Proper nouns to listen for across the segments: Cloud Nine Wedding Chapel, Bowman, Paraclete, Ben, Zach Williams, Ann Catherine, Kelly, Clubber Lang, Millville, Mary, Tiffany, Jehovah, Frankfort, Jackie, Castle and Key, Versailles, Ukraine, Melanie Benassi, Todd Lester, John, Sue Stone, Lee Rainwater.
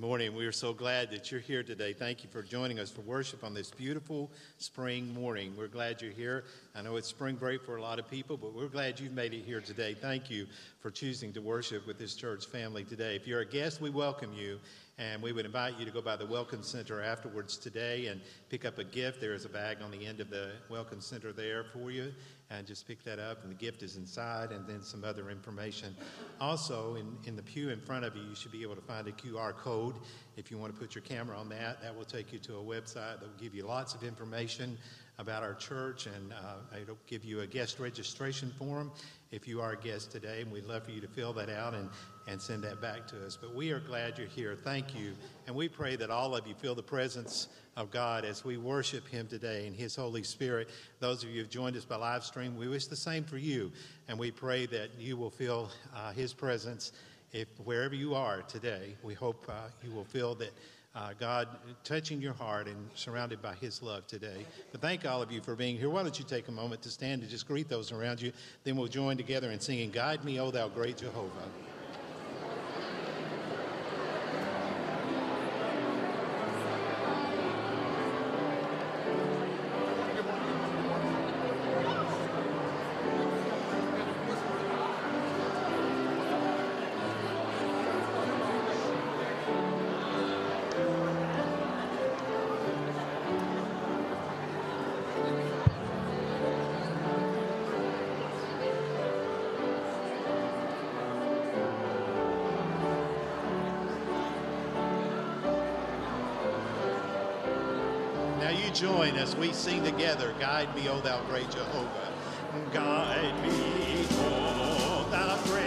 Good morning. We are so glad that you're here today. Thank you for joining us for worship on this beautiful spring morning. We're glad you're here. I know it's spring break for a lot of people, but we're glad you've made it here today. Thank you for choosing to worship with this church family today. If you're a guest, we welcome you, and we would invite you to go by the Welcome Center afterwards today and pick up a gift. There is a bag on the end of the Welcome Center there for you, and just pick that up, and the gift is inside, and then some other information. Also, in the pew in front of you, you should be able to find a QR code. If you want to put your camera on that, that will take you to a website that will give you lots of information about our church, and it'll give you a guest registration form if you are a guest today, and we'd love for you to fill that out and send that back to us. But we are glad you're here. Thank you, and we pray that all of you feel the presence of God as we worship him today in his Holy Spirit. Those of you who have joined us by live stream, we wish the same for you, and we pray that you will feel his presence wherever you are today. We hope you will feel that God touching your heart and surrounded by his love today. But thank all of you for being here. Why don't you take a moment to stand and just greet those around you. Then we'll join together in singing, "Guide Me, O Thou Great Jehovah." Join as we sing together, "Guide Me, O Thou Great Jehovah." Guide me, O Thou Great Jehovah.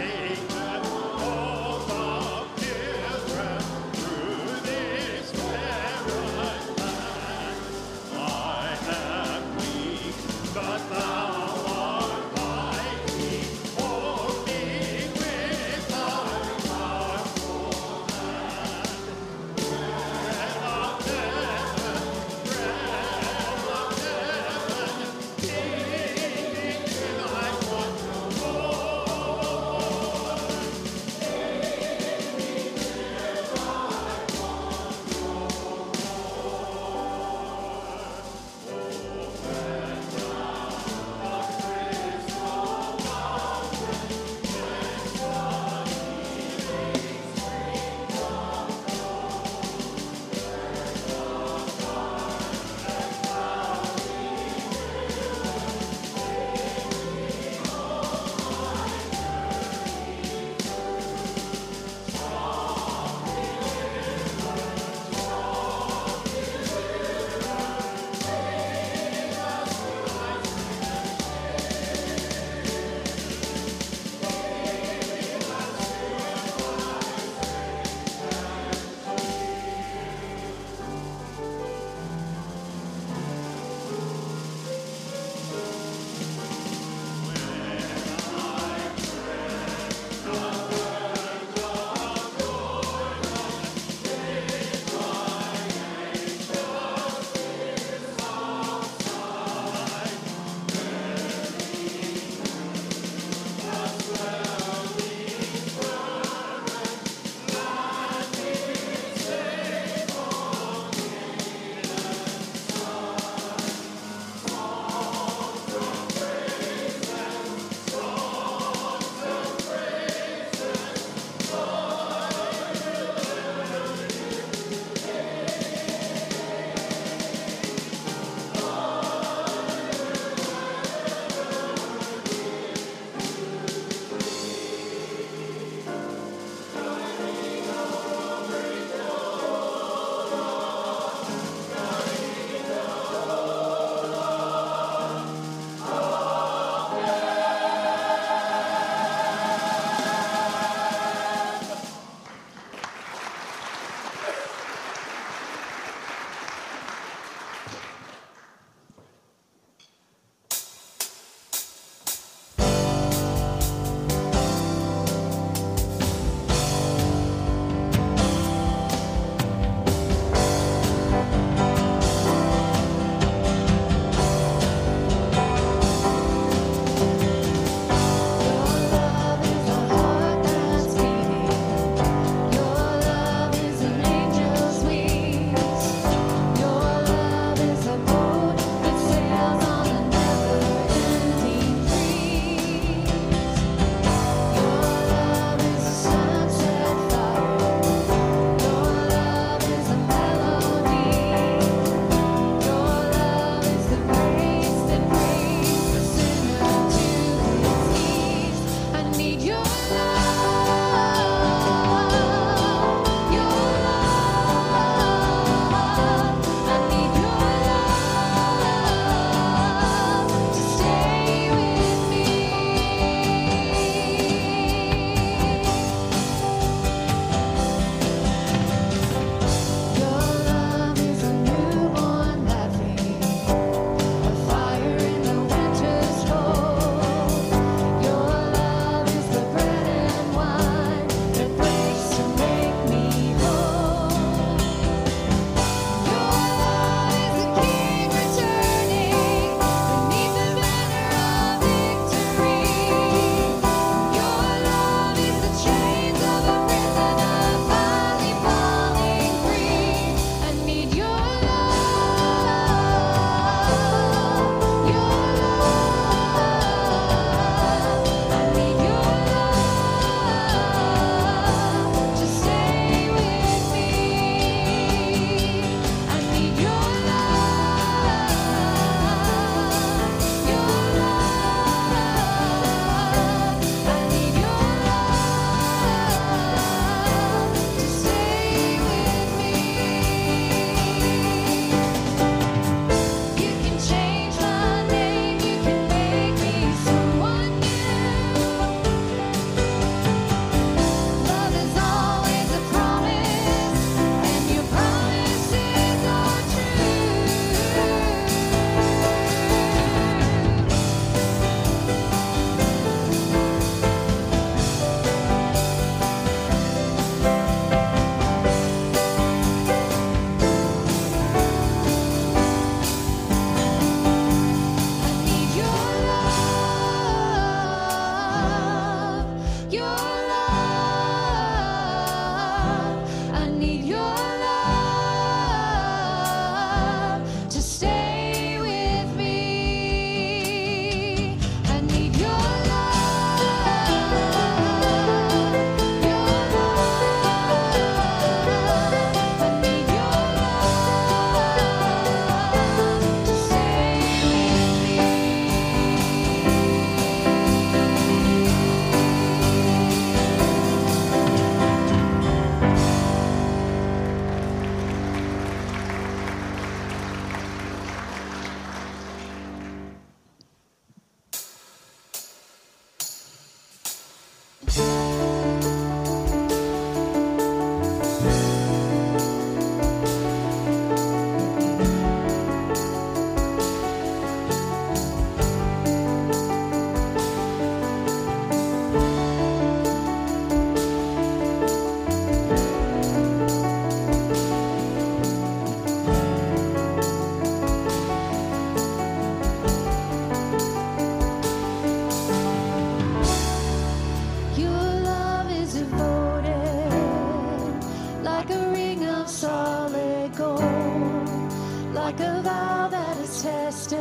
like a vow that is tested,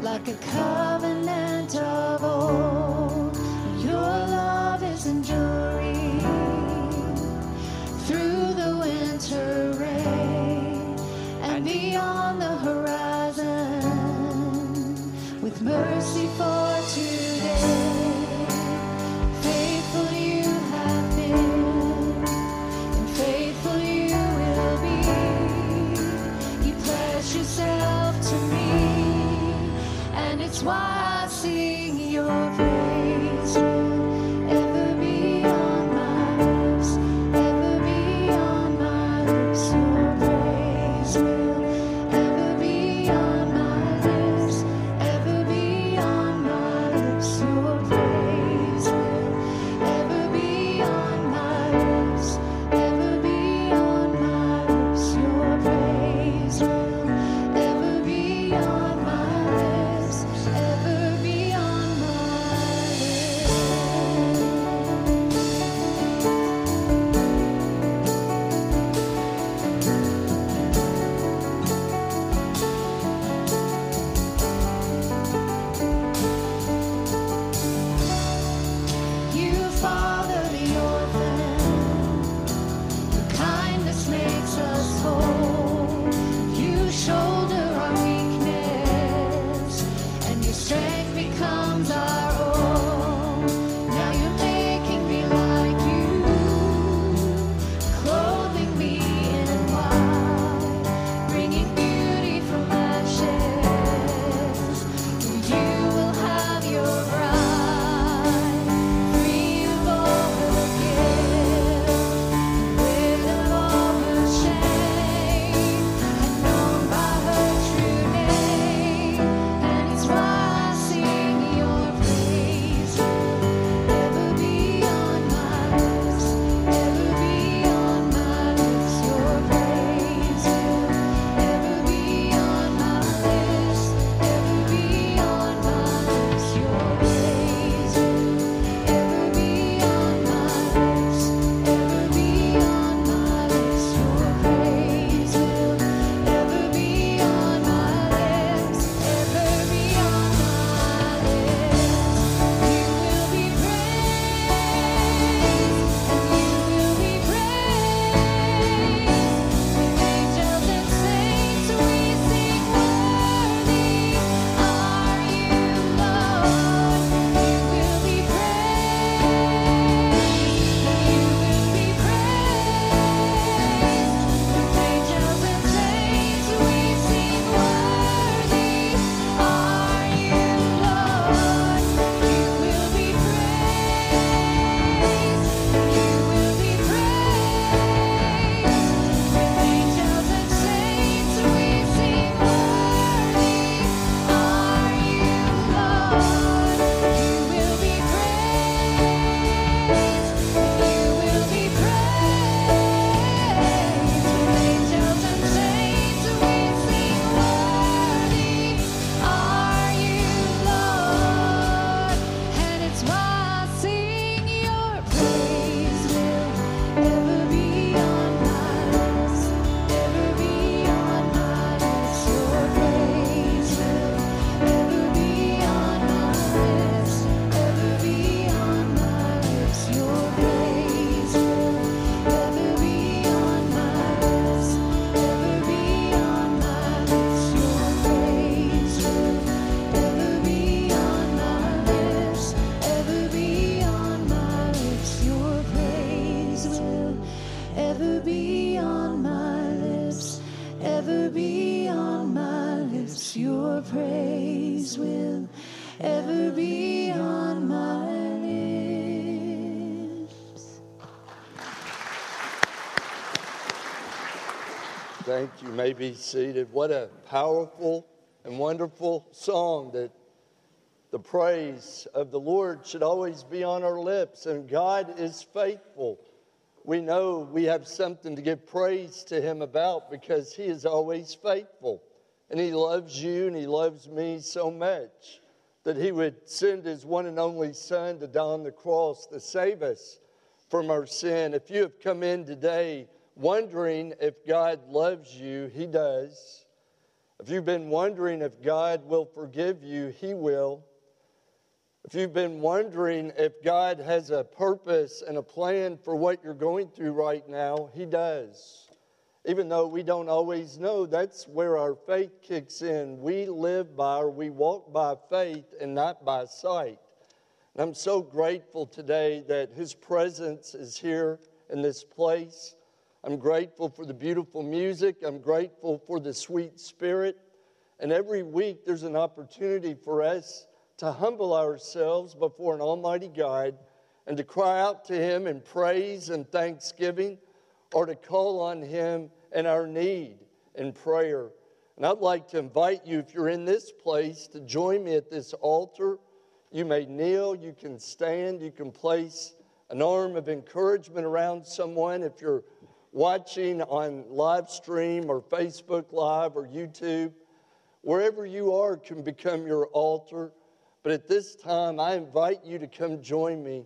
like a covenant of old. Your love is enduring through the winter rain and beyond the horizon, with mercy for today. That's why I sing your praise. Ever be on my lips, ever be on my lips. Your praise will ever be on my lips, ever be on my lips. Your praise will ever be on my lips, ever be on my lips. Your praise will ever be on my lips. Thank you. You may be seated. What a powerful and wonderful song, that the praise of the Lord should always be on our lips, and God is faithful. We know we have something to give praise to Him about because He is always faithful, and He loves you and He loves me so much that He would send His one and only Son to die on the cross to save us from our sin. If you have come in today wondering if God loves you, He does. If you've been wondering if God will forgive you, He will. If you've been wondering if God has a purpose and a plan for what you're going through right now, He does. Even though we don't always know, that's where our faith kicks in. We live by, or we walk by faith and not by sight. And I'm so grateful today that His presence is here in this place. I'm grateful for the beautiful music. I'm grateful for the sweet spirit. And every week there's an opportunity for us to humble ourselves before an almighty God and to cry out to Him in praise and thanksgiving, or to call on Him in our need in prayer. And I'd like to invite you, if you're in this place, to join me at this altar. You may kneel, you can stand, you can place an arm of encouragement around someone. If you're watching on live stream or Facebook Live or YouTube, wherever you are can become your altar. But at this time, I invite you to come join me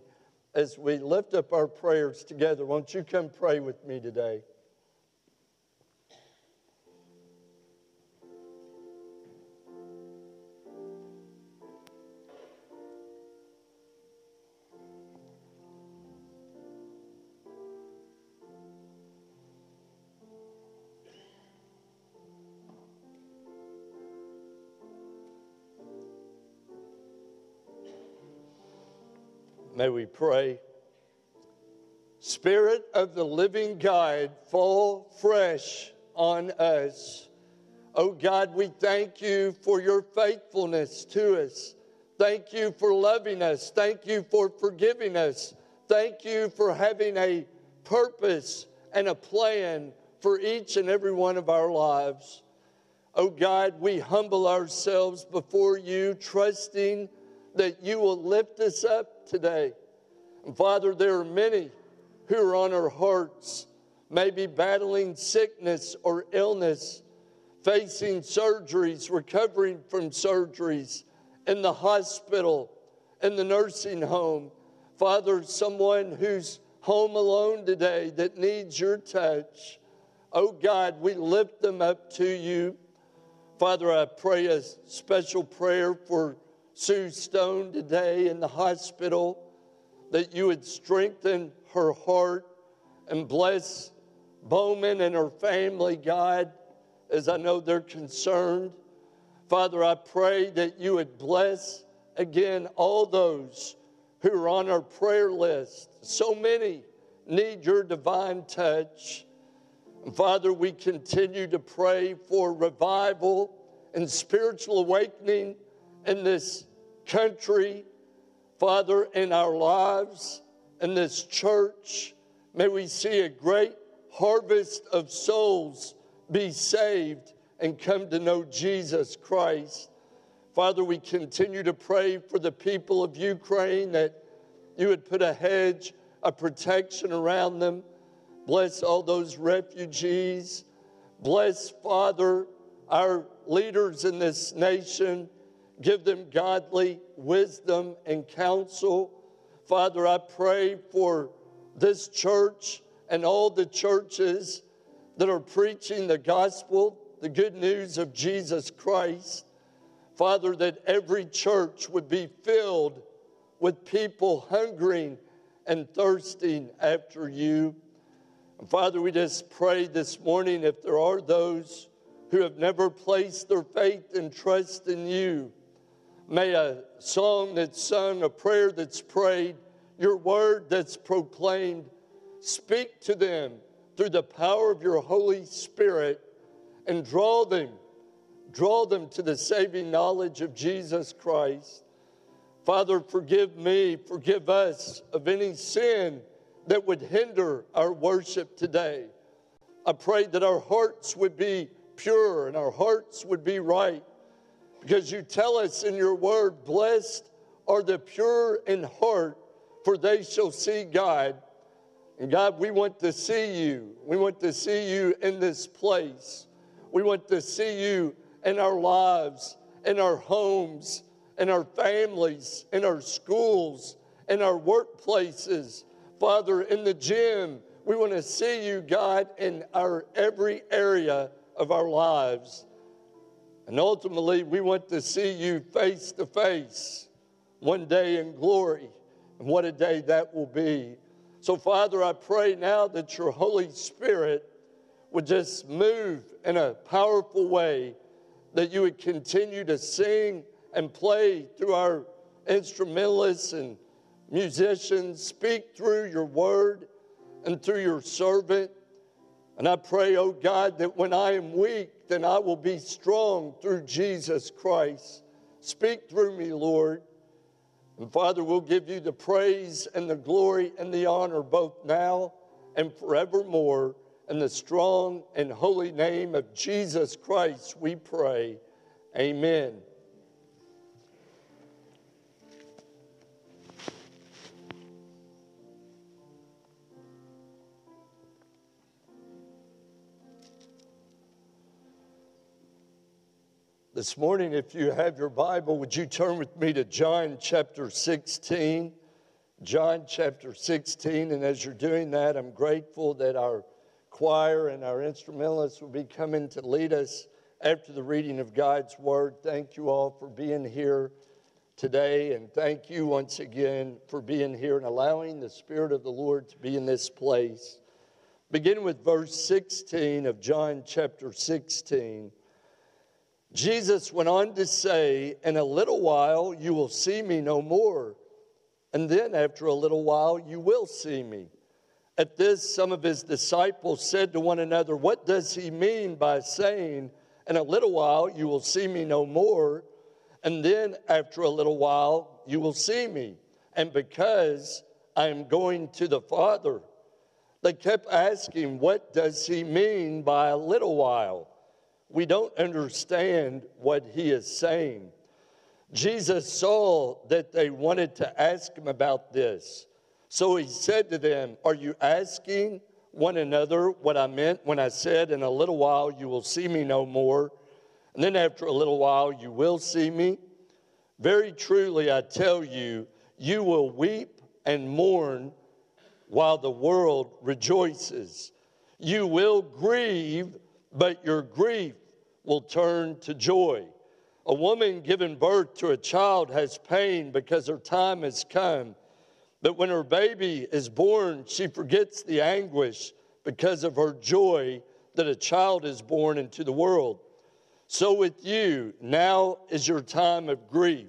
as we lift up our prayers together. Won't you come pray with me today? May we pray. Spirit of the living God, fall fresh on us. Oh God, we thank You for Your faithfulness to us. Thank You for loving us. Thank You for forgiving us. Thank You for having a purpose and a plan for each and every one of our lives. Oh God, we humble ourselves before You, trusting that You will lift us up today. And Father, there are many who are on our hearts, maybe battling sickness or illness, facing surgeries, recovering from surgeries, in the hospital, in the nursing home. Father, someone who's home alone today that needs Your touch. Oh God, we lift them up to You. Father, I pray a special prayer for Sue Stone today in the hospital, that You would strengthen her heart and bless Bowman and her family, God, as I know they're concerned. Father, I pray that You would bless again all those who are on our prayer list. So many need Your divine touch. And Father, we continue to pray for revival and spiritual awakening in this country, Father, in our lives, in this church. May we see a great harvest of souls be saved and come to know Jesus Christ. Father, we continue to pray for the people of Ukraine, that You would put a hedge of protection around them. Bless all those refugees. Bless, Father, our leaders in this nation. Give them godly wisdom and counsel. Father, I pray for this church and all the churches that are preaching the gospel, the good news of Jesus Christ. Father, that every church would be filled with people hungering and thirsting after You. And Father, we just pray this morning, if there are those who have never placed their faith and trust in You, may a song that's sung, a prayer that's prayed, Your word that's proclaimed, speak to them through the power of Your Holy Spirit and draw them to the saving knowledge of Jesus Christ. Father, forgive me, forgive us of any sin that would hinder our worship today. I pray that our hearts would be pure and our hearts would be right, because You tell us in Your word, blessed are the pure in heart, for they shall see God. And God, we want to see You. We want to see You in this place. We want to see You in our lives, in our homes, in our families, in our schools, in our workplaces. Father, in the gym, We want to see you, God, in our every area of our lives. And ultimately, we want to see you face to face one day in glory. And what a day that will be. So, Father, I pray now that your Holy Spirit would just move in a powerful way, that you would continue to sing and play through our instrumentalists and musicians, speak through your word and through your servant. And I pray, oh God, that when I am weak, then I will be strong through Jesus Christ. Speak through me, Lord. And Father, we'll give you the praise and the glory and the honor both now and forevermore. In the strong and holy name of Jesus Christ, we pray. Amen. This morning, if you have your Bible, would you turn with me to John chapter 16? John chapter 16, and as you're doing that, I'm grateful that our choir and our instrumentalists will be coming to lead us after the reading of God's Word. Thank you all for being here today, and thank you once again for being here and allowing the Spirit of the Lord to be in this place. Begin with verse 16 of John chapter 16. Jesus went on to say, in a little while you will see me no more, and then after a little while you will see me. At this, some of his disciples said to one another, what does he mean by saying, in a little while you will see me no more, and then after a little while you will see me, and because I am going to the Father? They kept asking, what does he mean by a little while? We don't understand what he is saying. Jesus saw that they wanted to ask him about this. So he said to them, are you asking one another what I meant when I said, in a little while you will see me no more, and then after a little while you will see me? Very truly I tell you, you will weep and mourn while the world rejoices. You will grieve, but your grief will turn to joy. A woman giving birth to a child has pain because her time has come. But when her baby is born, she forgets the anguish because of her joy that a child is born into the world. So with you, now is your time of grief.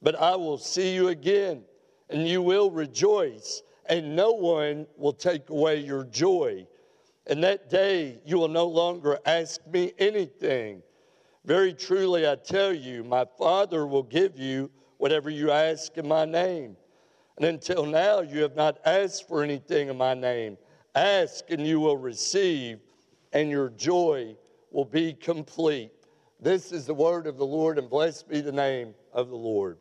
But I will see you again, and you will rejoice, and no one will take away your joy. And that day you will no longer ask me anything. Very truly I tell you, my Father will give you whatever you ask in my name. And until now you have not asked for anything in my name. Ask and you will receive, and your joy will be complete. This is the word of the Lord, and blessed be the name of the Lord.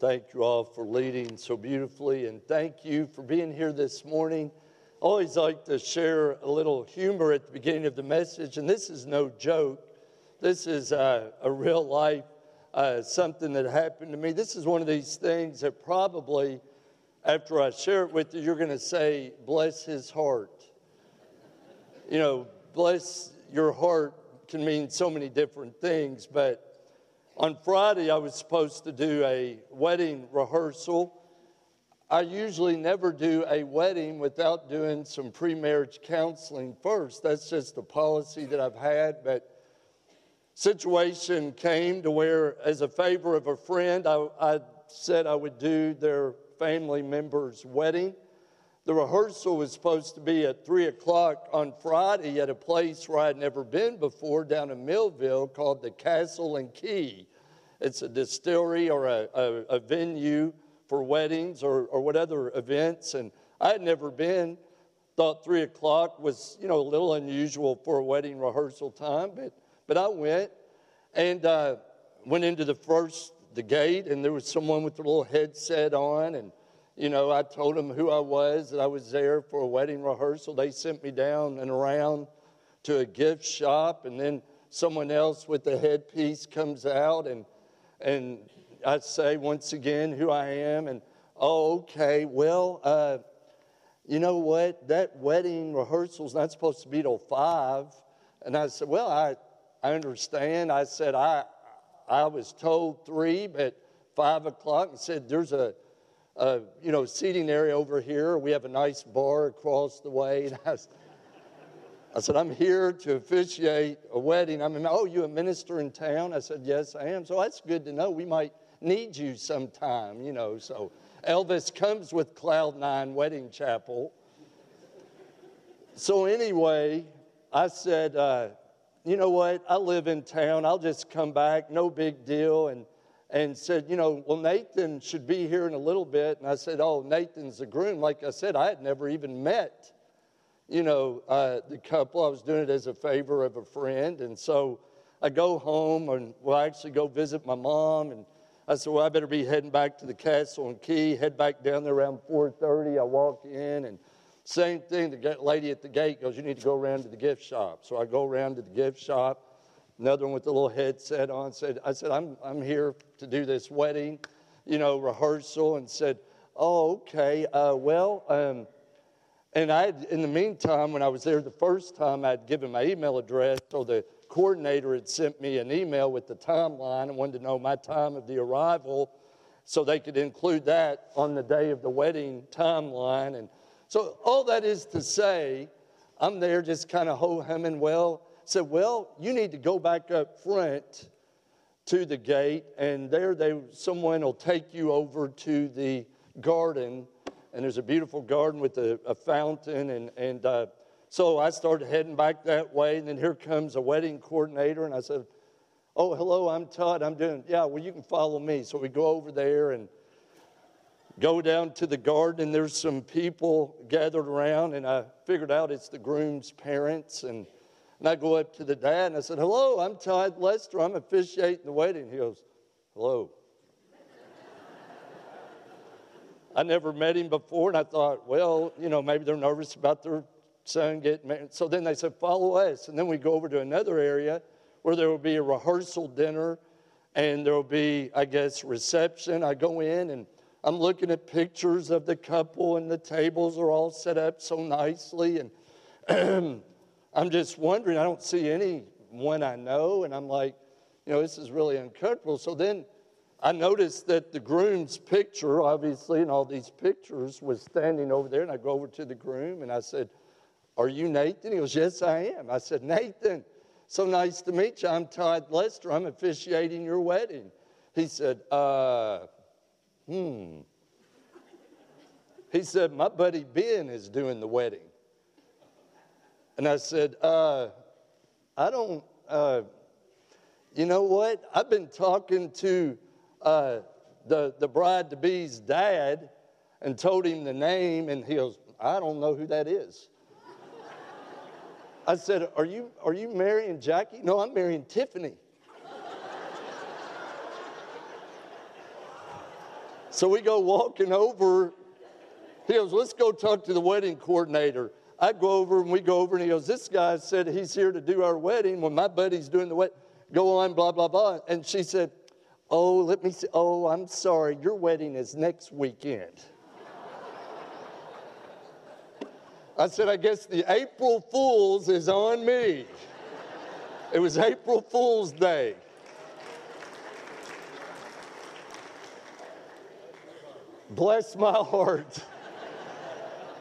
thank you all for leading so beautifully, and thank you for being here this morning. I always like to share a little humor at the beginning of the message, and this is no joke. This is a real life, something that happened to me. This is one of these things that probably, after I share it with you, you're going to say, bless his heart. You know, bless your heart can mean so many different things, but on Friday, I was supposed to do a wedding rehearsal. I usually never do a wedding without doing some pre-marriage counseling first. That's just the policy that I've had. But situation came to where, as a favor of a friend, I said I would do their family member's wedding. The rehearsal was supposed to be at 3 o'clock on Friday at a place where I'd never been before down in Millville called the Castle and Key. It's a distillery or a venue for weddings or what other events, and I had never been. Thought 3 o'clock was, you know, a little unusual for a wedding rehearsal time, but I went and went into the gate, and there was someone with a little headset on, and you know, I told them who I was, that I was there for a wedding rehearsal. They sent me down and around to a gift shop, and then someone else with the headpiece comes out, and I say once again who I am, and, oh, okay, well, you know what? That wedding rehearsal's not supposed to be till 5. And I said, well, I understand. I said, I was told 3, but 5 o'clock, and said, there's you know, seating area over here. We have a nice bar across the way. And I said, I'm here to officiate a wedding. I mean, oh, you a minister in town? I said, yes, I am. So that's good to know. We might need you sometime, you know. So Elvis comes with Cloud Nine Wedding Chapel. So anyway, I said, you know what? I live in town. I'll just come back. No big deal. And said, you know, well, Nathan should be here in a little bit. And I said, oh, Nathan's the groom. Like I said, I had never even met, you know, the couple. I was doing it as a favor of a friend. And so I go home, and well, I actually go visit my mom. And I said, well, I better be heading back to the Castle and Key, head back down there around 4:30. I walk in, and same thing. The lady at the gate goes, you need to go around to the gift shop. So I go around to the gift shop. Another one with a little headset on said, I said, I'm here to do this wedding, you know, rehearsal, and said, oh, okay, well, and I had, in the meantime, when I was there the first time, I'd given my email address, so the coordinator had sent me an email with the timeline and wanted to know my time of the arrival so they could include that on the day of the wedding timeline. And so all that is to say, I'm there just kind of ho-humming, said, well, you need to go back up front to the gate, and there someone will take you over to the garden, and there's a beautiful garden with a fountain, and so I started heading back that way, and then here comes a wedding coordinator, and I said, oh, hello, I'm Todd, yeah, well, you can follow me. So we go over there and go down to the garden, and there's some people gathered around, and I figured out it's the groom's parents, and I go up to the dad, and I said, hello, I'm Todd Lester. I'm officiating the wedding. He goes, hello. I never met him before, and I thought, well, you know, maybe they're nervous about their son getting married. So then they said, follow us. And then we go over to another area where there will be a rehearsal dinner, and there will be, I guess, reception. I go in, and I'm looking at pictures of the couple, and the tables are all set up so nicely, and I'm just wondering, I don't see anyone I know, and I'm like, you know, this is really uncomfortable. So then I noticed that the groom's picture, obviously, and all these pictures, was standing over there, and I go over to the groom, and I said, are you Nathan? He goes, yes, I am. I said, Nathan, so nice to meet you. I'm Todd Lester. I'm officiating your wedding. He said, He said, my buddy Ben is doing the wedding. And I said, you know what? I've been talking to the bride-to-be's dad and told him the name, and he goes, I don't know who that is. I said, are you marrying Jackie? No, I'm marrying Tiffany. So we go walking over. He goes, let's go talk to the wedding coordinator. I go over and we go over and he goes, this guy said he's here to do our wedding when my buddy's doing the wedding. Go on, blah, blah, blah. And she said, oh, let me see. Oh, I'm sorry. Your wedding is next weekend. I said, I guess the April Fool's is on me. It was April Fool's Day. Bless my heart.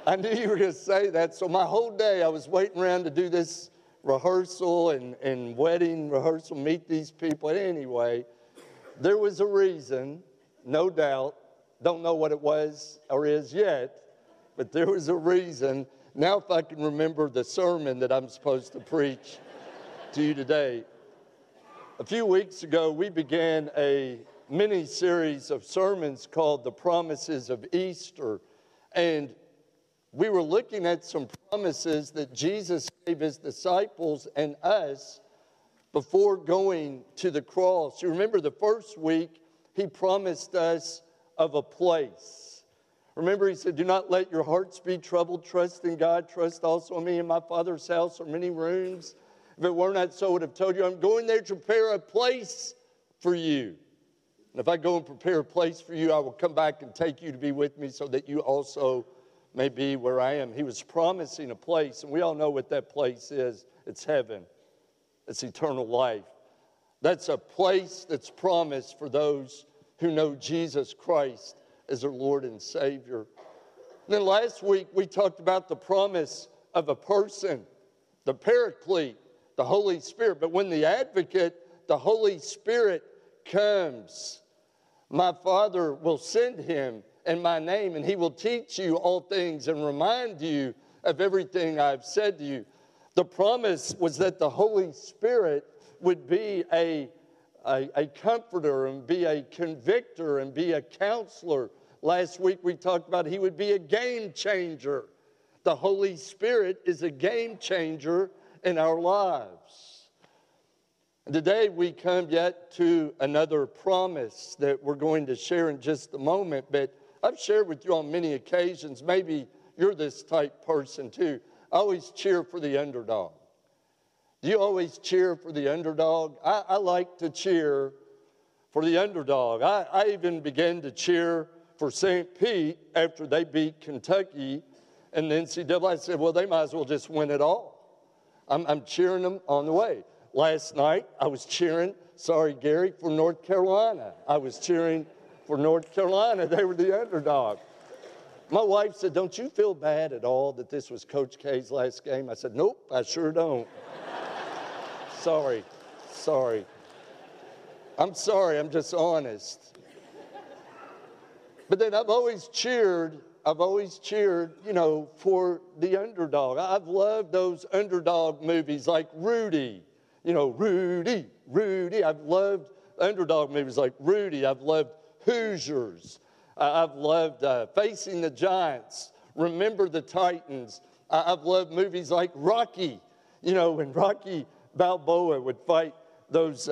I knew you were going to say that. So my whole day I was waiting around to do this rehearsal and wedding rehearsal, meet these people. And anyway, there was a reason, no doubt. Don't know what it was or is yet, but there was a reason. Now if I can remember the sermon that I'm supposed to preach to you today. A few weeks ago, we began a mini-series of sermons called The Promises of Easter. And we were looking at some promises that Jesus gave his disciples and us before going to the cross. You remember the first week, he promised us of a place. Remember, he said, do not let your hearts be troubled. Trust in God. Trust also in me. In my Father's house are many rooms. If it were not so, I would have told you, I'm going there to prepare a place for you. And if I go and prepare a place for you, I will come back and take you to be with me so that you also may be where I am. He was promising a place, and we all know what that place is. It's heaven. It's eternal life. That's a place that's promised for those who know Jesus Christ as their Lord and Savior. And then last week, we talked about the promise of a person, the Paraclete, the Holy Spirit. But when the Advocate, the Holy Spirit, comes, my Father will send him in my name, and he will teach you all things and remind you of everything I've said to you. The promise was that the Holy Spirit would be a comforter and be a convictor and be a counselor. Last week we talked about he would be a game changer. The Holy Spirit is a game changer in our lives. And today we come yet to another promise that we're going to share in just a moment, but I've shared with you on many occasions, maybe you're this type person too. I always cheer for the underdog. Do you always cheer for the underdog? I like to cheer for the underdog. I even began to cheer for St. Pete after they beat Kentucky and the NCAA. I said, well, they might as well just win it all. I'm cheering them on the way. Last night, I was cheering, sorry, Gary, for North Carolina. I was cheering for North Carolina. They were the underdog. My wife said, don't you feel bad at all that this was Coach K's last game? I said, nope, I sure don't. Sorry. I'm sorry, I'm just honest. But then I've always cheered, you know, for the underdog. I've loved those underdog movies like Rudy. You know, Rudy. I've loved underdog movies like Rudy. I've loved Hoosiers. I've loved Facing the Giants, Remember the Titans. I've loved movies like Rocky, you know, when Rocky Balboa would fight those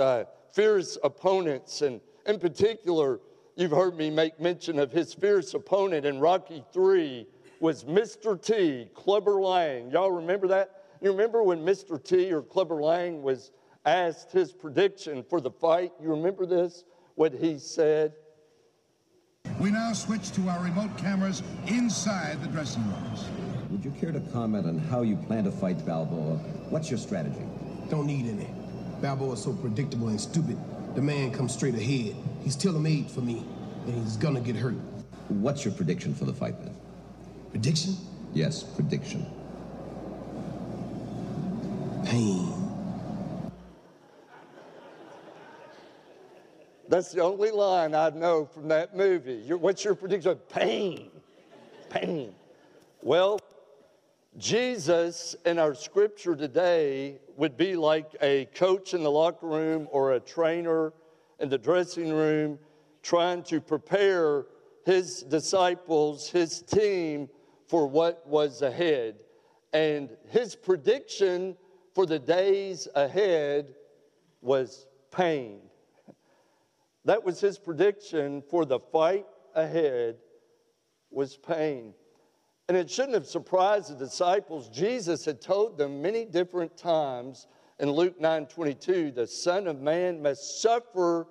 fierce opponents. And in particular, you've heard me make mention of his fierce opponent in Rocky III was Mr. T, Clubber Lang. Y'all remember that? You remember when Mr. T or Clubber Lang was asked his prediction for the fight? You remember this, what he said? We now switch to our remote cameras inside the dressing rooms. Would you care to comment on how you plan to fight Balboa? What's your strategy? Don't need any. Balboa's so predictable and stupid. The man comes straight ahead. He's tailor-made for me, and he's gonna get hurt. What's your prediction for the fight, then? Prediction? Yes, prediction. Pain. That's the only line I know from that movie. What's your prediction? Pain. Well, Jesus in our scripture today would be like a coach in the locker room or a trainer in the dressing room trying to prepare his disciples, his team, for what was ahead. And his prediction for the days ahead was pain. That was his prediction for the fight ahead was pain. And it shouldn't have surprised the disciples. Jesus had told them many different times in Luke 9:22, the Son of Man must suffer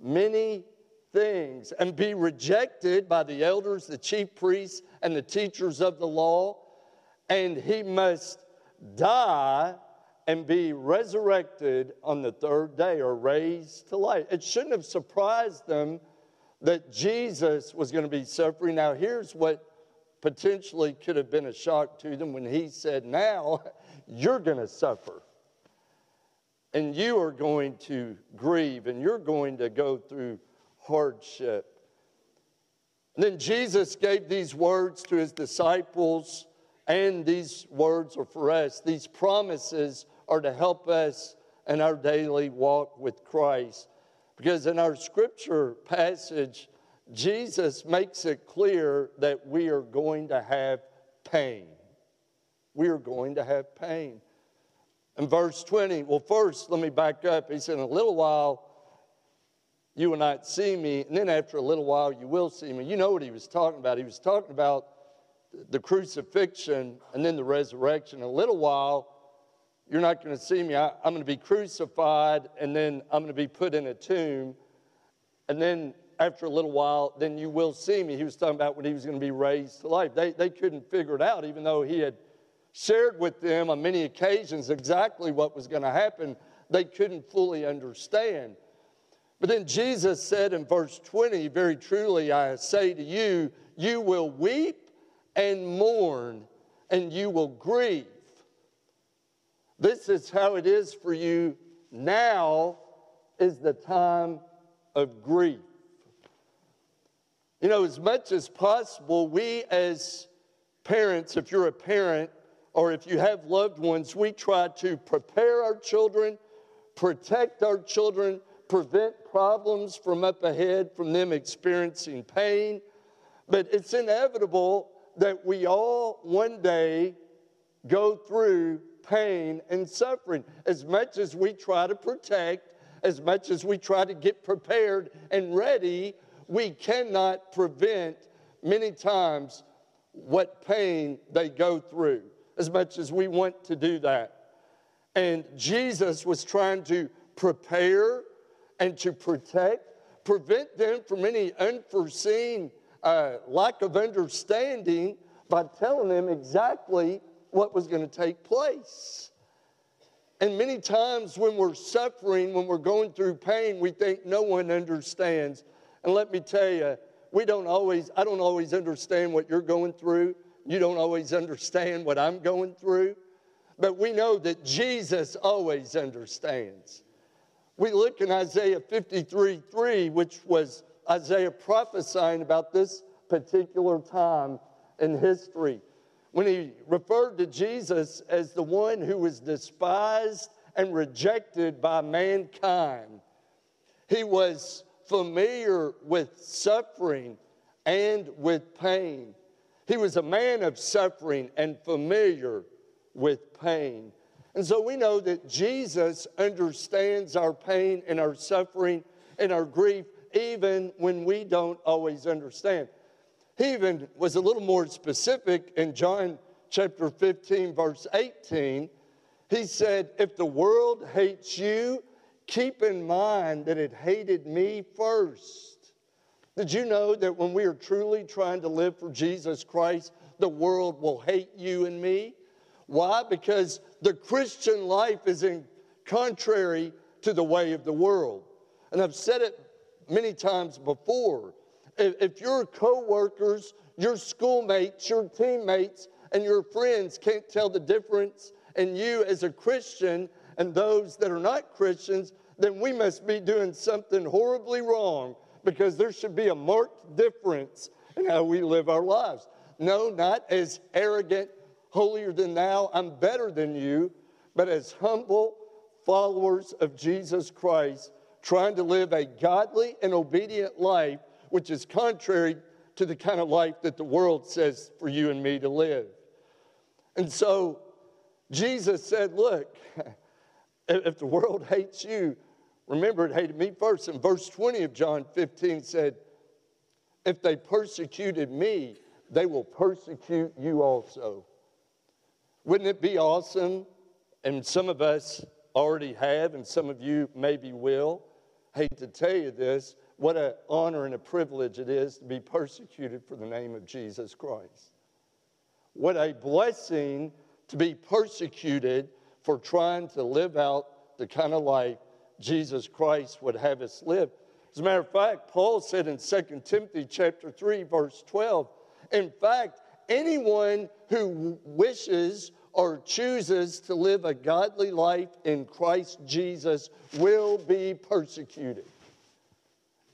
many things and be rejected by the elders, the chief priests, and the teachers of the law, and he must die and be resurrected on the third day, or raised to life. It shouldn't have surprised them that Jesus was going to be suffering. Now, here's what potentially could have been a shock to them when he said, now you're going to suffer, and you are going to grieve, and you're going to go through hardship. And then Jesus gave these words to his disciples, and these words are for us. These promises are to help us in our daily walk with Christ, because in our scripture passage, Jesus makes it clear that we are going to have pain. We are going to have pain. In verse 20, well, first, let me back up. He said, in a little while, you will not see me, and then after a little while, you will see me. You know what he was talking about. He was talking about the crucifixion and then the resurrection. In a little while, you're not going to see me. I'm going to be crucified, and then I'm going to be put in a tomb, and then after a little while, then you will see me. He was talking about when he was going to be raised to life. They couldn't figure it out, even though he had shared with them on many occasions exactly what was going to happen. They couldn't fully understand. But then Jesus said in verse 20, very truly I say to you, you will weep and mourn, and you will grieve. This is how it is for you. Now is the time of grief. You know, as much as possible, we as parents, if you're a parent or if you have loved ones, we try to prepare our children, protect our children, prevent problems from up ahead, from them experiencing pain. But it's inevitable that we all one day go through pain and suffering. As much as we try to protect, as much as we try to get prepared and ready, we cannot prevent many times what pain they go through, as much as we want to do that. And Jesus was trying to prepare and to protect, prevent them from any unforeseen lack of understanding by telling them exactly what was going to take place. And many times when we're suffering, when we're going through pain, we think no one understands. And let me tell you, I don't always understand what you're going through. You don't always understand what I'm going through. But we know that Jesus always understands. We look in Isaiah 53:3, which was Isaiah prophesying about this particular time in history, when he referred to Jesus as the one who was despised and rejected by mankind. He was familiar with suffering and with pain. He was a man of suffering and familiar with pain. And so we know that Jesus understands our pain and our suffering and our grief, even when we don't always understand. He even was a little more specific in John chapter 15, verse 18. He said, if the world hates you, keep in mind that it hated me first. Did you know that when we are truly trying to live for Jesus Christ, the world will hate you and me? Why? Because the Christian life is contrary to the way of the world. And I've said it many times before. If your co-workers, your schoolmates, your teammates, and your friends can't tell the difference in you as a Christian and those that are not Christians, then we must be doing something horribly wrong, because there should be a marked difference in how we live our lives. No, not as arrogant, holier than thou, I'm better than you, but as humble followers of Jesus Christ, trying to live a godly and obedient life, which is contrary to the kind of life that the world says for you and me to live. And so Jesus said, look, if the world hates you, remember it hated me first. And verse 20 of John 15 said, If they persecuted me, they will persecute you also. Wouldn't it be awesome? And some of us already have, and some of you maybe will. Hate to tell you this, what an honor and a privilege it is to be persecuted for the name of Jesus Christ. What a blessing to be persecuted for trying to live out the kind of life Jesus Christ would have us live. As a matter of fact, Paul said in 2 Timothy chapter 3, verse 12, in fact, anyone who wishes or chooses to live a godly life in Christ Jesus will be persecuted.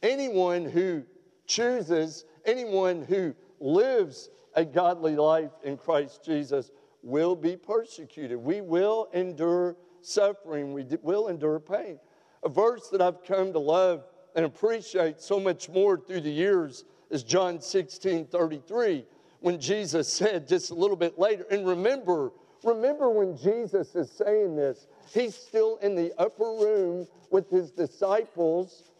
Anyone who chooses, anyone who lives a godly life in Christ Jesus will be persecuted. We will endure suffering. We will endure pain. A verse that I've come to love and appreciate so much more through the years is John 16:33, when Jesus said just a little bit later, and remember when Jesus is saying this, he's still in the upper room with his disciples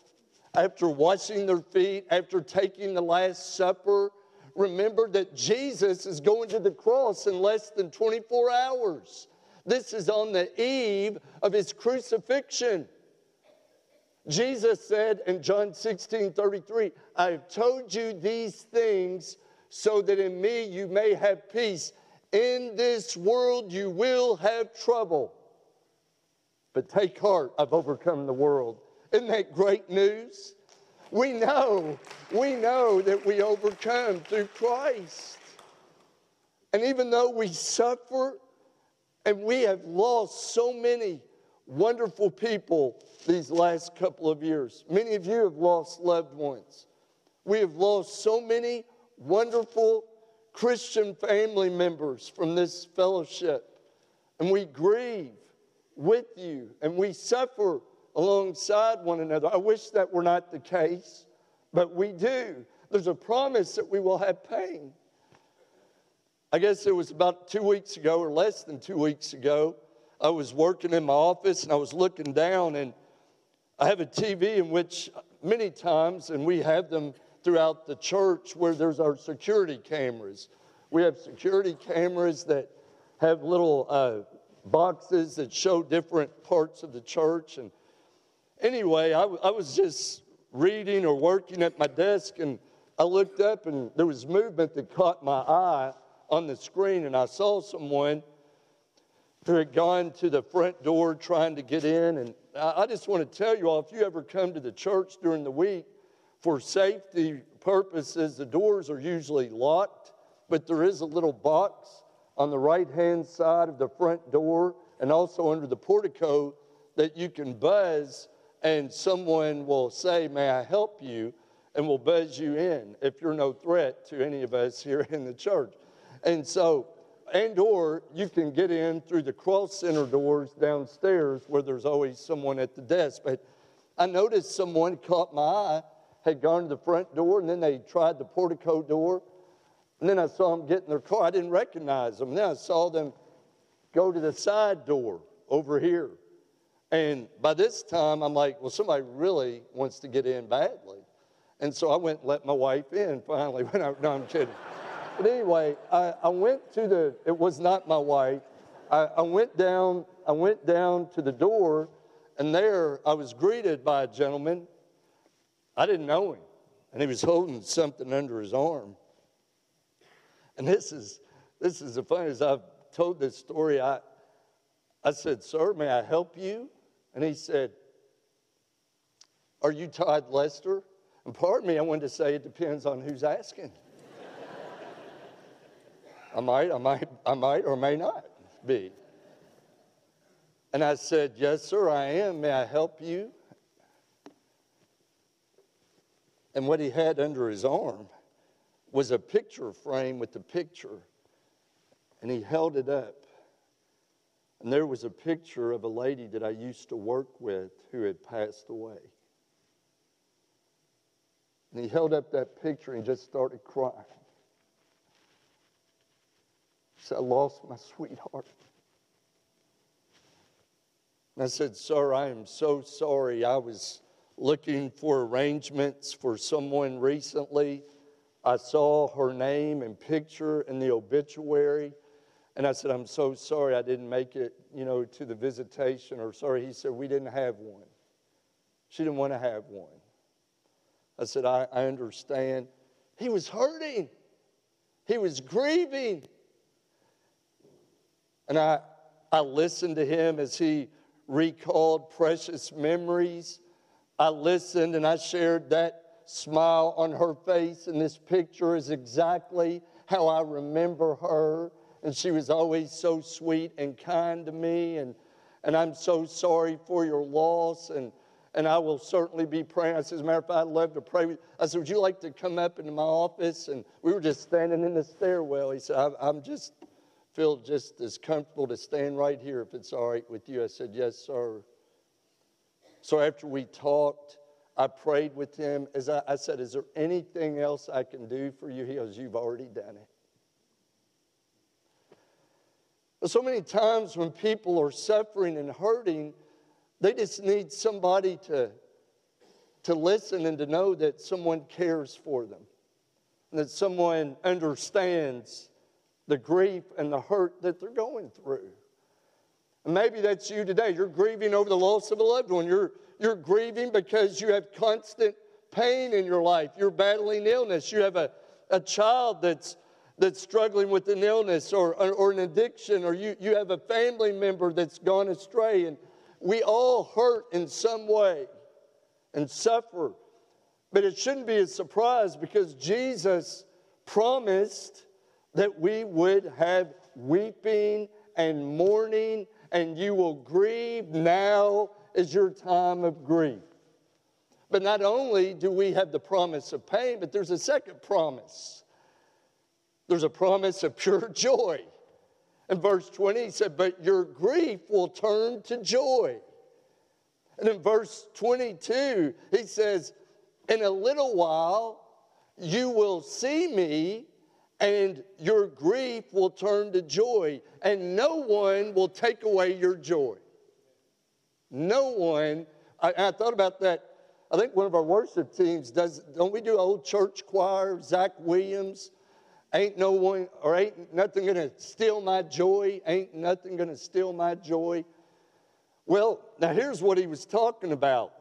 after washing their feet, after taking the Last Supper. Remember that Jesus is going to the cross in less than 24 hours. This is on the eve of his crucifixion. Jesus said in John 16:33, I have told you these things so that in me you may have peace. In this world you will have trouble. But take heart, I've overcome the world. Isn't that great news? We know that we overcome through Christ. And even though we suffer and we have lost so many wonderful people these last couple of years. Many of you have lost loved ones. We have lost so many wonderful Christian family members from this fellowship. And we grieve with you and we suffer alongside one another. I wish that were not the case, but we do. There's a promise that we will have pain. I guess it was about 2 weeks ago or less than 2 weeks ago, I was working in my office and I was looking down, and I have a TV in which many times, and we have them throughout the church where there's our security cameras. We have security cameras that have little boxes that show different parts of the church. And anyway, I was just reading or working at my desk, and I looked up and there was movement that caught my eye on the screen, and I saw someone who had gone to the front door trying to get in. And I just want to tell you all, if you ever come to the church during the week, for safety purposes, the doors are usually locked, but there is a little box on the right-hand side of the front door and also under the portico that you can buzz, and someone will say, may I help you, and will buzz you in if you're no threat to any of us here in the church. And so, and or you can get in through the cross center doors downstairs where there's always someone at the desk. But I noticed someone caught my eye, had gone to the front door, and then they tried the portico door. And then I saw them get in their car. I didn't recognize them. Then I saw them go to the side door over here. And by this time, I'm like, well, somebody really wants to get in badly. And so I went and let my wife in finally. No, I'm kidding. But anyway, I went to it was not my wife. I went down to the door, and there I was greeted by a gentleman. I didn't know him, and he was holding something under his arm. And this is the funny, as I've told this story, I said, sir, may I help you? And he said, are you Todd Lester? And pardon me, I wanted to say it depends on who's asking. I might or may not be. And I said, yes, sir, I am. May I help you? And what he had under his arm was a picture frame with the picture. And he held it up. And there was a picture of a lady that I used to work with who had passed away. And he held up that picture and just started crying. I lost my sweetheart. And I said, sir, I am so sorry. I was looking for arrangements for someone recently I saw her name and picture in the obituary. And I said, I'm so sorry I didn't make it, to the visitation. Or sorry, he said, we didn't have one. She didn't want to have one. I said, I understand. He was hurting. He was grieving. And I listened to him as he recalled precious memories. I listened and I shared that smile on her face. And this picture is exactly how I remember her. And she was always so sweet and kind to me. And I'm so sorry for your loss. And I will certainly be praying. I said, as a matter of fact, I'd love to pray with you. I said, would you like to come up into my office? And we were just standing in the stairwell. He said, I'm just feel just as comfortable to stand right here if it's all right with you. I said, yes, sir. So after we talked, I prayed with him. As I said, is there anything else I can do for you? He goes, you've already done it. So many times when people are suffering and hurting, they just need somebody to listen and to know that someone cares for them, and that someone understands the grief and the hurt that they're going through. And maybe that's you today. You're grieving over the loss of a loved one. You're grieving because you have constant pain in your life. You're battling illness. You have a child that's struggling with an illness or an addiction, or you have a family member that's gone astray. And we all hurt in some way and suffer. But it shouldn't be a surprise because Jesus promised that we would have weeping and mourning, and you will grieve. Now is your time of grief. But not only do we have the promise of pain, but there's a second promise. There's a promise of pure joy. In verse 20, he said, but your grief will turn to joy. And in verse 22, he says, in a little while you will see me, and your grief will turn to joy, and no one will take away your joy. No one. I thought about that. I think one of our worship teams does. Don't we do an old church choir, Zach Williams? Ain't no one, or ain't nothing going to steal my joy. Ain't nothing going to steal my joy. Well, now here's what he was talking about.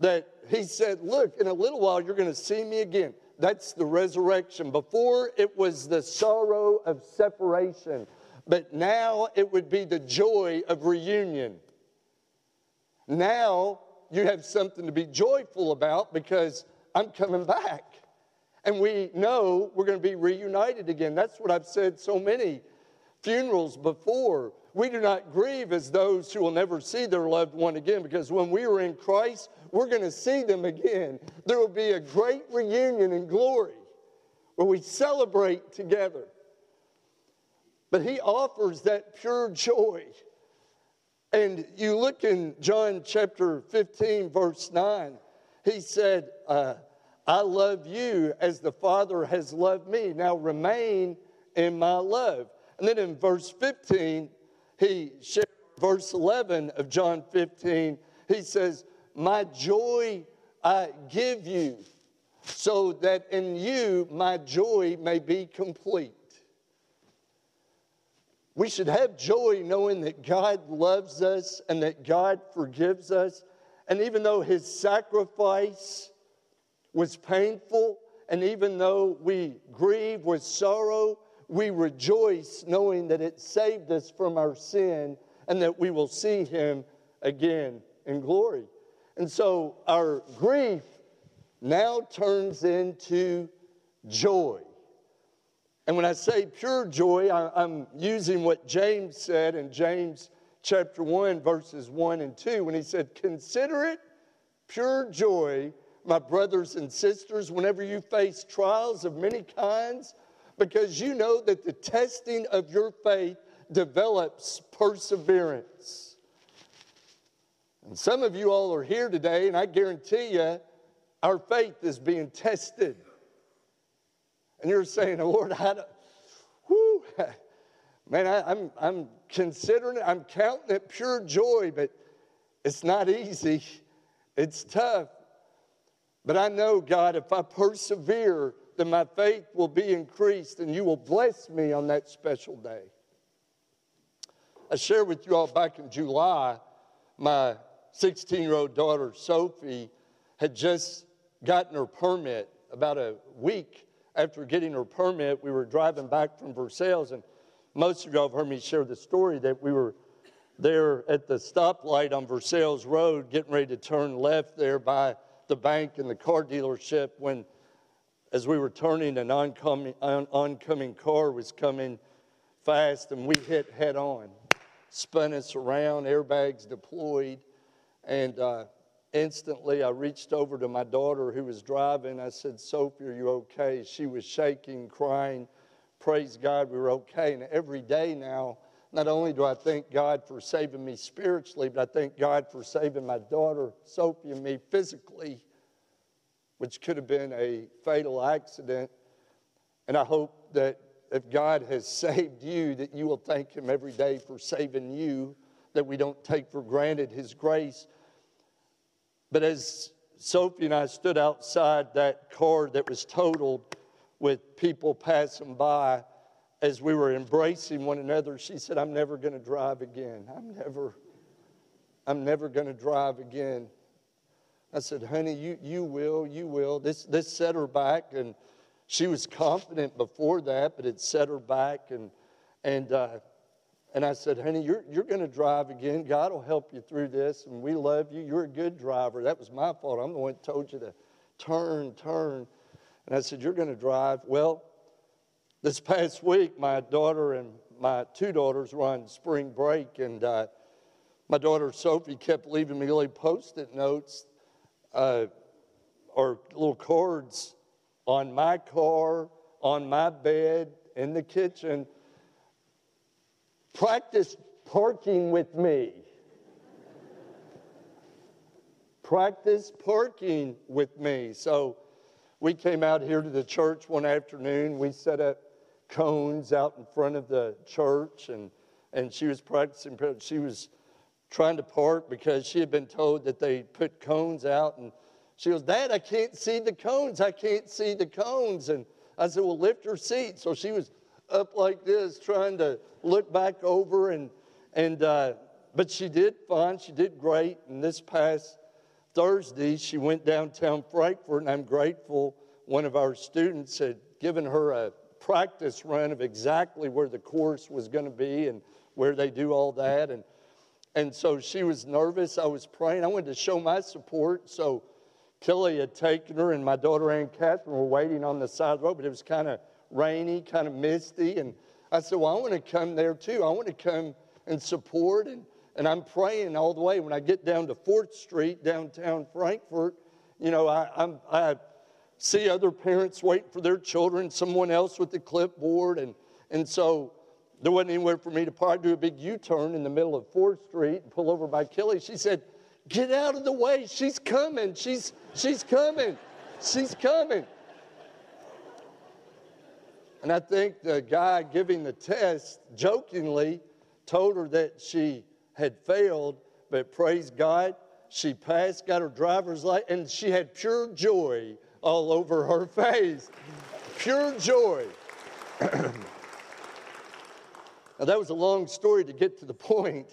That he said, look, in a little while you're going to see me again. That's the resurrection. Before, it was the sorrow of separation. But now it would be the joy of reunion. Now you have something to be joyful about because I'm coming back. And we know we're going to be reunited again. That's what I've said so many funerals before. We do not grieve as those who will never see their loved one again, because when we are in Christ, we're going to see them again. There will be a great reunion in glory where we celebrate together. But he offers that pure joy. And you look in John chapter 15, verse 9. He said, I love you as the Father has loved me. Now remain in my love. And then in verse 15, he shared verse 11 of John 15. He says, my joy I give you, so that in you my joy may be complete. We should have joy knowing that God loves us and that God forgives us. And even though his sacrifice was painful, and even though we grieve with sorrow, we rejoice knowing that it saved us from our sin and that we will see him again in glory. And so our grief now turns into joy. And when I say pure joy, I'm using what James said in James chapter 1, verses 1 and 2, when he said, consider it pure joy, my brothers and sisters, whenever you face trials of many kinds, because you know that the testing of your faith develops perseverance. And some of you all are here today, and I guarantee you, our faith is being tested. And you're saying, oh, Lord, I'm considering it, I'm counting it pure joy, but it's not easy. It's tough. But I know, God, if I persevere that my faith will be increased and you will bless me on that special day. I shared with you all back in July, my 16-year-old daughter, Sophie, had just gotten her permit. About a week after getting her permit, we were driving back from Versailles, and most of y'all have heard me share the story that we were there at the stoplight on Versailles Road, getting ready to turn left there by the bank and the car dealership when, as we were turning, an oncoming car was coming fast, and we hit head on. Spun us around, airbags deployed, and instantly I reached over to my daughter who was driving. I said, Sophie, are you okay? She was shaking, crying. Praise God, we were okay. And every day now, not only do I thank God for saving me spiritually, but I thank God for saving my daughter, Sophie, and me physically, which could have been a fatal accident. And I hope that if God has saved you, that you will thank him every day for saving you, that we don't take for granted his grace. But as Sophie and I stood outside that car that was totaled with people passing by, as we were embracing one another, she said, I'm never going to drive again. I'm never going to drive again. I said, honey, you will. This set her back, and she was confident before that, but it set her back. And I said, honey, you're going to drive again. God will help you through this, and we love you. You're a good driver. That was my fault. I'm the one that told you to turn. And I said, you're going to drive. Well, this past week, my daughter and my two daughters were on spring break, and my daughter Sophie kept leaving me little Post-it notes or little cards on my car, on my bed, in the kitchen. Practice parking with me. Practice parking with me. So we came out here to the church one afternoon. We set up cones out in front of the church, and she was practicing. She was trying to park because she had been told that they put cones out, and she goes, Dad, I can't see the cones. I can't see the cones. And I said, well, lift your seat. So she was up like this trying to look back over, but she did fine. She did great. And this past Thursday, she went downtown Frankfort, and I'm grateful one of our students had given her a practice run of exactly where the course was going to be and where they do all that. And so she was nervous. I was praying. I wanted to show my support, so Kelly had taken her, and my daughter Ann Catherine were waiting on the side of the road, but it was kind of rainy, kind of misty. And I said, well, I want to come there too. I want to come and support. And I'm praying all the way. When I get down to 4th Street, downtown Frankfort, you know, I see other parents waiting for their children, someone else with the clipboard. And so there wasn't anywhere for me to park. Do a big U-turn in the middle of 4th Street and pull over by Kelly. She said, get out of the way. She's coming. She's coming. She's coming. And I think the guy giving the test jokingly told her that she had failed, but praise God, she passed, got her driver's license, and she had pure joy all over her face. Pure joy. Now, that was a long story to get to the point.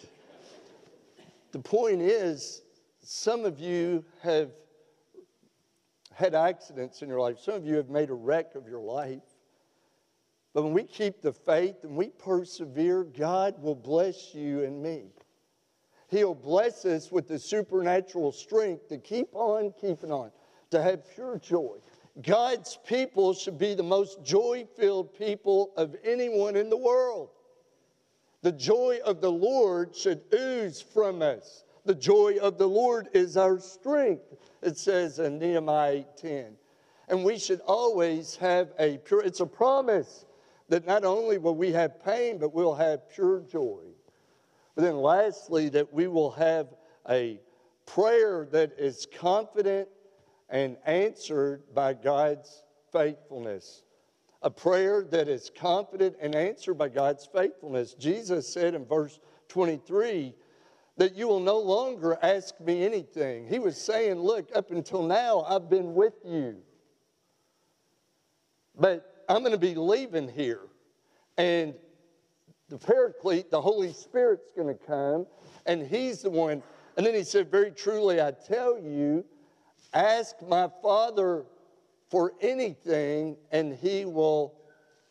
The point is, some of you have had accidents in your life. Some of you have made a wreck of your life. But when we keep the faith and we persevere, God will bless you and me. He'll bless us with the supernatural strength to keep on keeping on, to have pure joy. God's people should be the most joy-filled people of anyone in the world. The joy of the Lord should ooze from us. The joy of the Lord is our strength, it says in Nehemiah 8:10. And we should always have a pure, it's a promise that not only will we have pain, but we'll have pure joy. But then lastly, that we will have a prayer that is confident and answered by God's faithfulness. A prayer that is confident and answered by God's faithfulness. Jesus said in verse 23 that you will no longer ask me anything. He was saying, look, up until now, I've been with you. but I'm going to be leaving here. And the Paraclete, the Holy Spirit's going to come, and he's the one. And then he said, very truly, I tell you, ask my Father for anything, and he will,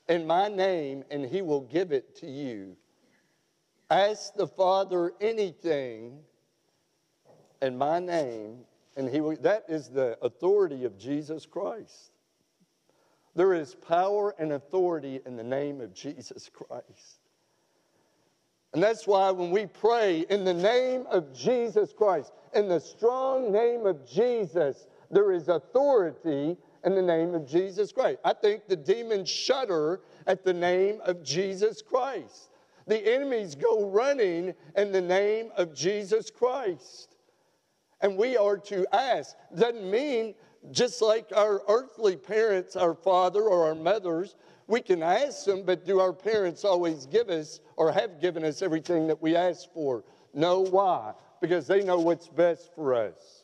in my name, and he will give it to you. Ask the Father anything in my name, and he will. That is the authority of Jesus Christ. There is power and authority in the name of Jesus Christ. And that's why when we pray in the name of Jesus Christ, in the strong name of Jesus, there is authority in the name of Jesus Christ. I think the demons shudder at the name of Jesus Christ. The enemies go running in the name of Jesus Christ. And we are to ask. Doesn't mean just like our earthly parents, our father or our mothers, we can ask them, but do our parents always give us or have given us everything that we ask for? No, why? Because they know what's best for us.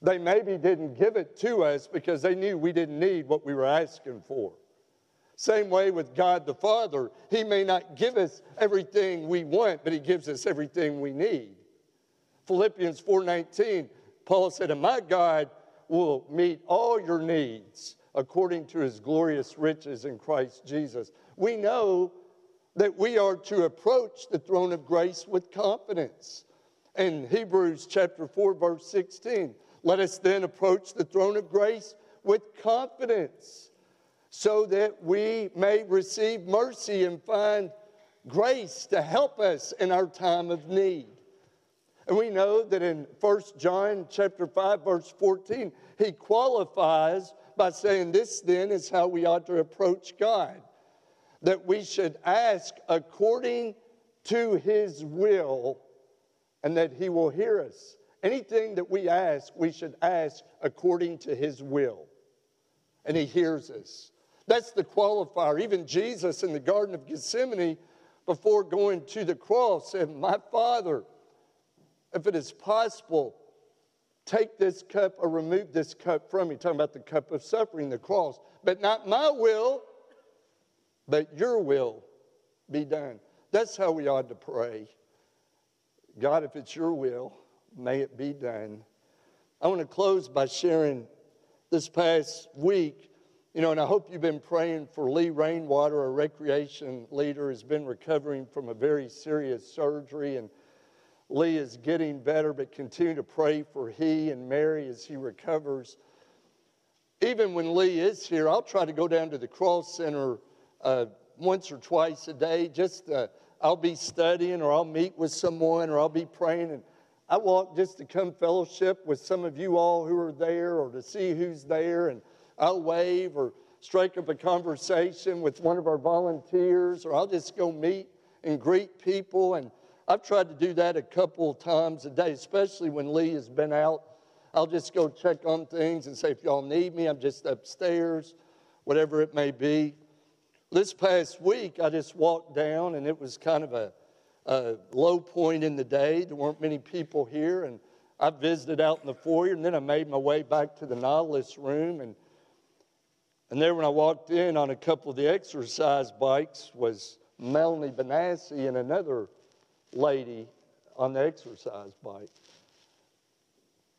They maybe didn't give it to us because they knew we didn't need what we were asking for. Same way with God the Father. He may not give us everything we want, but he gives us everything we need. Philippians 4:19, Paul said, and my God will meet all your needs according to his glorious riches in Christ Jesus. We know that we are to approach the throne of grace with confidence. In Hebrews chapter 4, verse 16, let us then approach the throne of grace with confidence so that we may receive mercy and find grace to help us in our time of need. And we know that in 1 John chapter 5, verse 14, he qualifies by saying this then is how we ought to approach God, that we should ask according to his will and that he will hear us. Anything that we ask, we should ask according to his will, and he hears us. That's the qualifier. Even Jesus in the Garden of Gethsemane, before going to the cross, said, my Father, if it is possible, take this cup or remove this cup from me. Talking about the cup of suffering, the cross. But not my will, but your will be done. That's how we ought to pray. God, if it's your will, may it be done. I want to close by sharing this past week, and I hope you've been praying for Lee Rainwater, our recreation leader, has been recovering from a very serious surgery, and Lee is getting better, but continue to pray for he and Mary as he recovers. Even when Lee is here, I'll try to go down to the Cross Center once or twice a day. Just I'll be studying, or I'll meet with someone, or I'll be praying. And I walk just to come fellowship with some of you all who are there, or to see who's there. And I'll wave or strike up a conversation with one of our volunteers, or I'll just go meet and greet people. And I've tried to do that a couple times a day, especially when Lee has been out. I'll just go check on things and say, if y'all need me, I'm just upstairs, whatever it may be. This past week, I just walked down, and it was kind of a low point in the day. There weren't many people here, and I visited out in the foyer, and then I made my way back to the Nautilus room. And there, when I walked in, on a couple of the exercise bikes was Melanie Benassi and another lady on the exercise bike.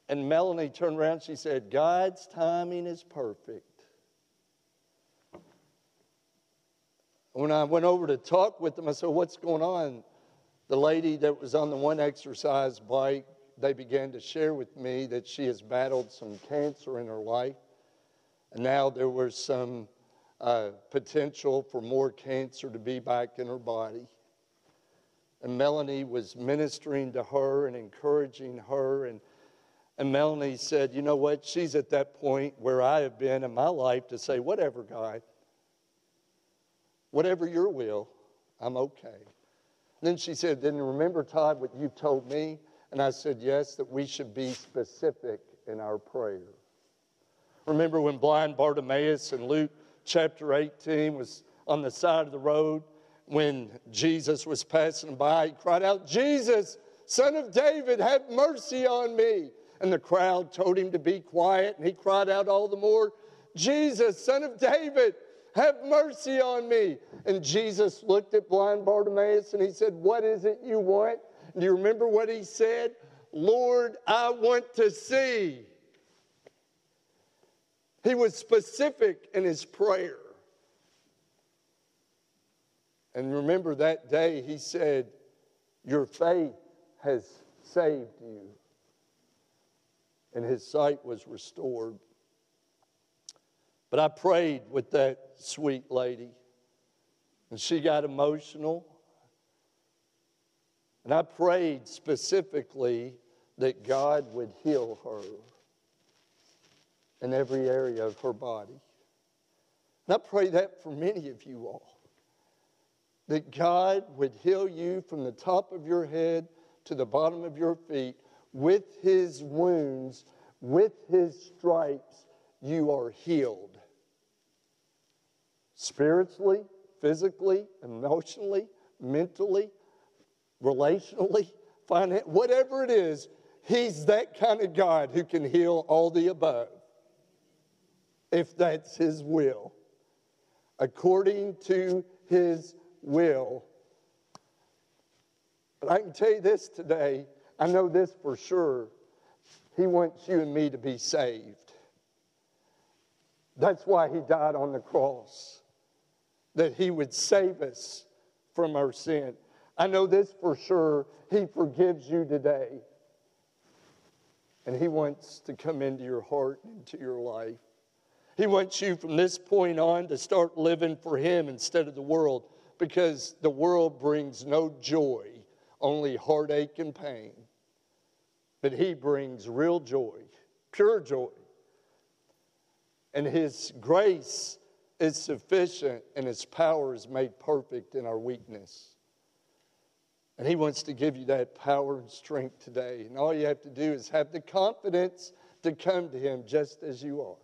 And Melanie turned around, she said, God's timing is perfect. When I went over to talk with them, I said, what's going on? The lady that was on the one exercise bike, they began to share with me that she has battled some cancer in her life. And now there was some potential for more cancer to be back in her body. And Melanie was ministering to her and encouraging her. And Melanie said, you know what? She's at that point where I have been in my life to say, whatever, God, whatever your will, I'm okay. And then she said, then remember, Todd, what you told me? And I said, yes, that we should be specific in our prayer. Remember when blind Bartimaeus in Luke chapter 18 was on the side of the road? When Jesus was passing by, he cried out, Jesus, Son of David, have mercy on me. And the crowd told him to be quiet, and he cried out all the more, Jesus, Son of David, have mercy on me. And Jesus looked at blind Bartimaeus and he said, what is it you want? And do you remember what he said? Lord, I want to see. He was specific in his prayer. And remember that day he said, your faith has saved you. And his sight was restored. But I prayed with that sweet lady, and she got emotional. And I prayed specifically that God would heal her in every area of her body. And I pray that for many of you all, that God would heal you from the top of your head to the bottom of your feet. With his wounds, with his stripes, you are healed. Spiritually, physically, emotionally, mentally, relationally, financially, whatever it is, he's that kind of God who can heal all the above, if that's his will. According to his will. But I can tell you this today, I know this for sure, he wants you and me to be saved. That's why he died on the cross, that he would save us from our sin. I know this for sure, he forgives you today. And he wants to come into your heart, into your life. He wants you from this point on to start living for him instead of the world, because the world brings no joy, only heartache and pain. But he brings real joy, pure joy. And his grace is sufficient, and his power is made perfect in our weakness. And he wants to give you that power and strength today. And all you have to do is have the confidence to come to him just as you are.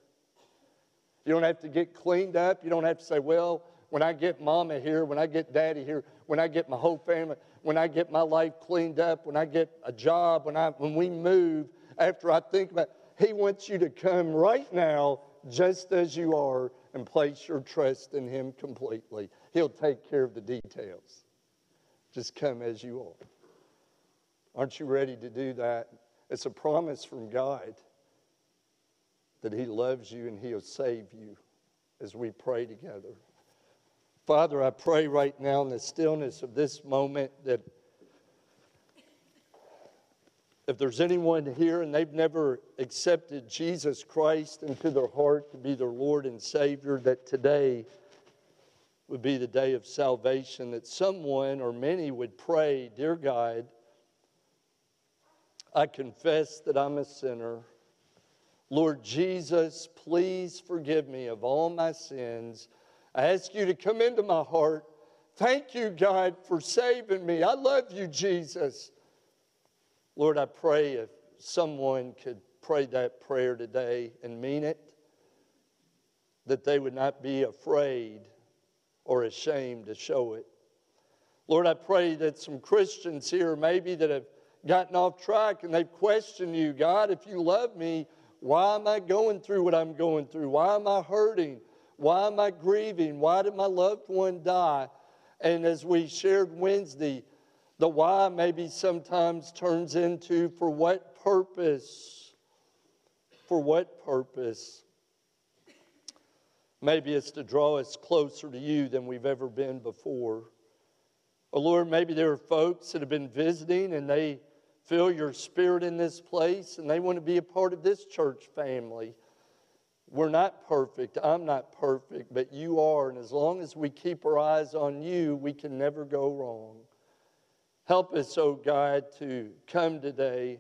You don't have to get cleaned up. You don't have to say, well, when I get mama here, when I get daddy here, when I get my whole family, when I get my life cleaned up, when I get a job, when we move, after I think about it, he wants you to come right now just as you are and place your trust in him completely. He'll take care of the details. Just come as you are. Aren't you ready to do that? It's a promise from God that he loves you and he'll save you as we pray together. Father, I pray right now in the stillness of this moment that if there's anyone here and they've never accepted Jesus Christ into their heart to be their Lord and Savior, that today would be the day of salvation, that someone or many would pray, dear God, I confess that I'm a sinner. Lord Jesus, please forgive me of all my sins. I ask you to come into my heart. Thank you, God, for saving me. I love you, Jesus. Lord, I pray if someone could pray that prayer today and mean it, that they would not be afraid or ashamed to show it. Lord, I pray that some Christians here maybe that have gotten off track and they've questioned you, God, if you love me, why am I going through what I'm going through? Why am I hurting? Why am I grieving? Why did my loved one die? And as we shared Wednesday, the why maybe sometimes turns into for what purpose? For what purpose? Maybe it's to draw us closer to you than we've ever been before. Or Lord, maybe there are folks that have been visiting and they feel your spirit in this place and they want to be a part of this church family. We're not perfect. I'm not perfect, but you are. And as long as we keep our eyes on you, we can never go wrong. Help us, oh God, to come today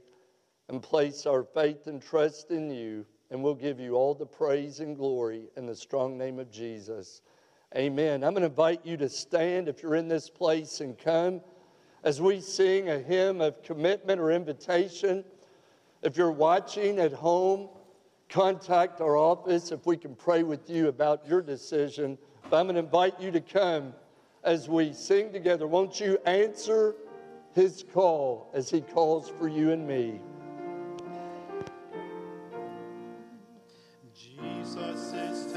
and place our faith and trust in you. And we'll give you all the praise and glory in the strong name of Jesus. Amen. I'm going to invite you to stand if you're in this place and come as we sing a hymn of commitment or invitation. If you're watching at home, contact our office if we can pray with you about your decision. But I'm going to invite you to come as we sing together. Won't you answer his call as he calls for you and me? Jesus is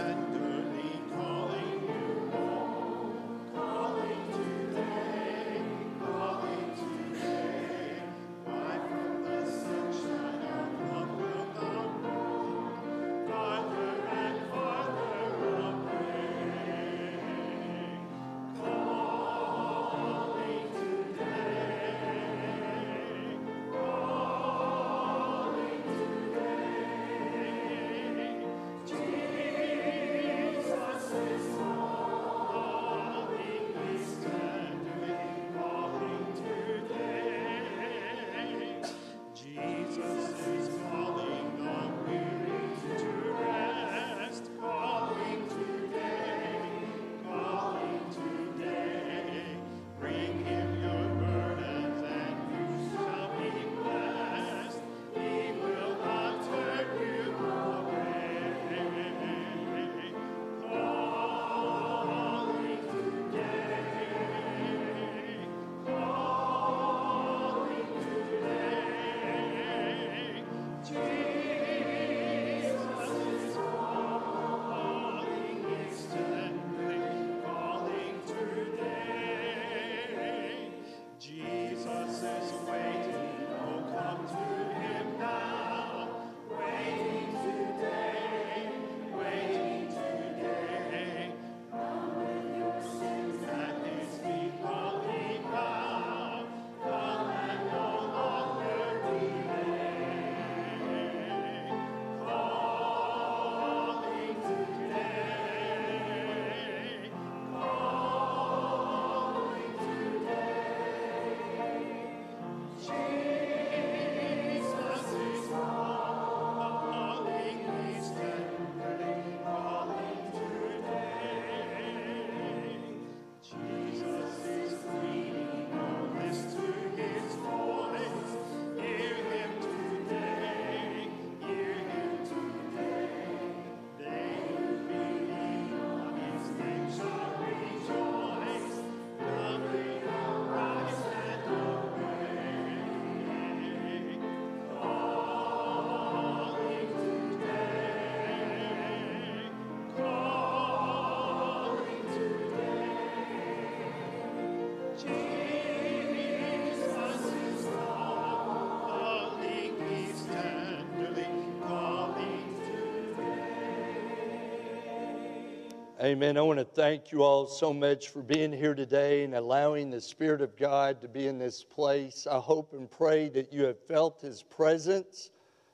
Amen. I want to thank you all so much for being here today and allowing the Spirit of God to be in this place. I hope and pray that you have felt His presence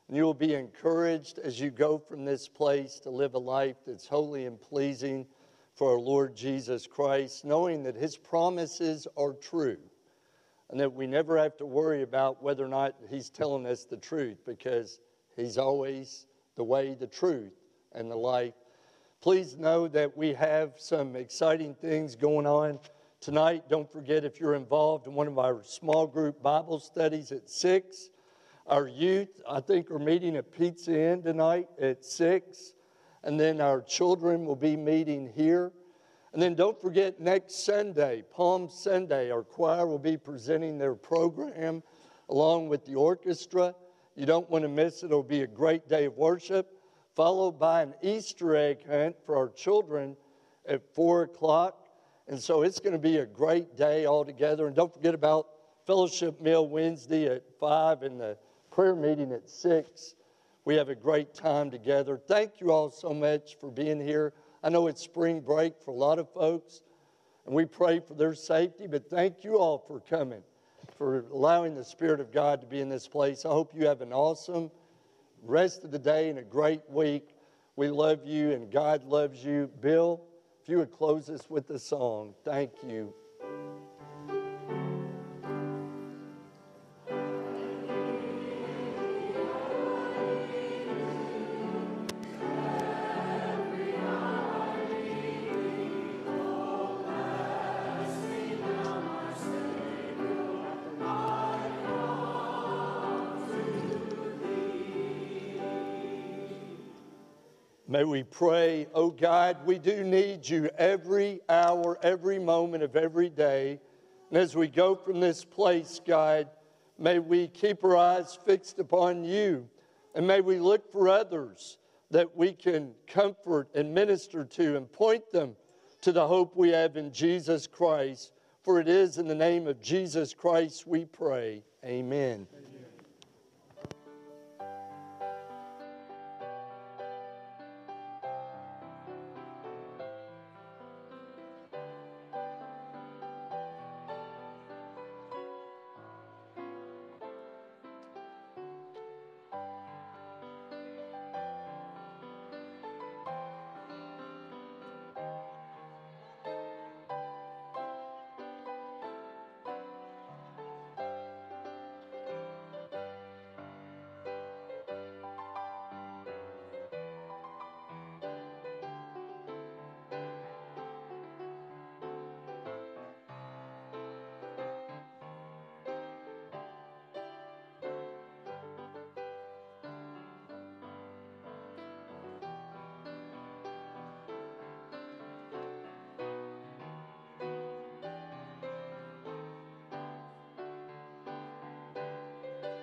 and you will be encouraged as you go from this place to live a life that's holy and pleasing for our Lord Jesus Christ, knowing that His promises are true and that we never have to worry about whether or not He's telling us the truth, because He's always the way, the truth, and the life. Please know that we have some exciting things going on tonight. Don't forget, if you're involved in one of our small group Bible studies at 6, our youth, I think, are meeting at Pizza Inn tonight at 6, and then our children will be meeting here. And then don't forget, next Sunday, Palm Sunday, our choir will be presenting their program along with the orchestra. You don't want to miss it. It'll be a great day of worship, followed by an Easter egg hunt for our children at 4 o'clock. And so it's going to be a great day altogether. And don't forget about fellowship meal Wednesday at 5 and the prayer meeting at 6. We have a great time together. Thank you all so much for being here. I know it's spring break for a lot of folks, and we pray for their safety. But thank you all for coming, for allowing the Spirit of God to be in this place. I hope you have an awesome rest of the day and a great week. We love you and God loves you. Bill, if you would close us with a song. Thank you. May we pray, oh God, we do need you every hour, every moment of every day. And as we go from this place, God, may we keep our eyes fixed upon you. And may we look for others that we can comfort and minister to and point them to the hope we have in Jesus Christ. For it is in the name of Jesus Christ we pray. Amen.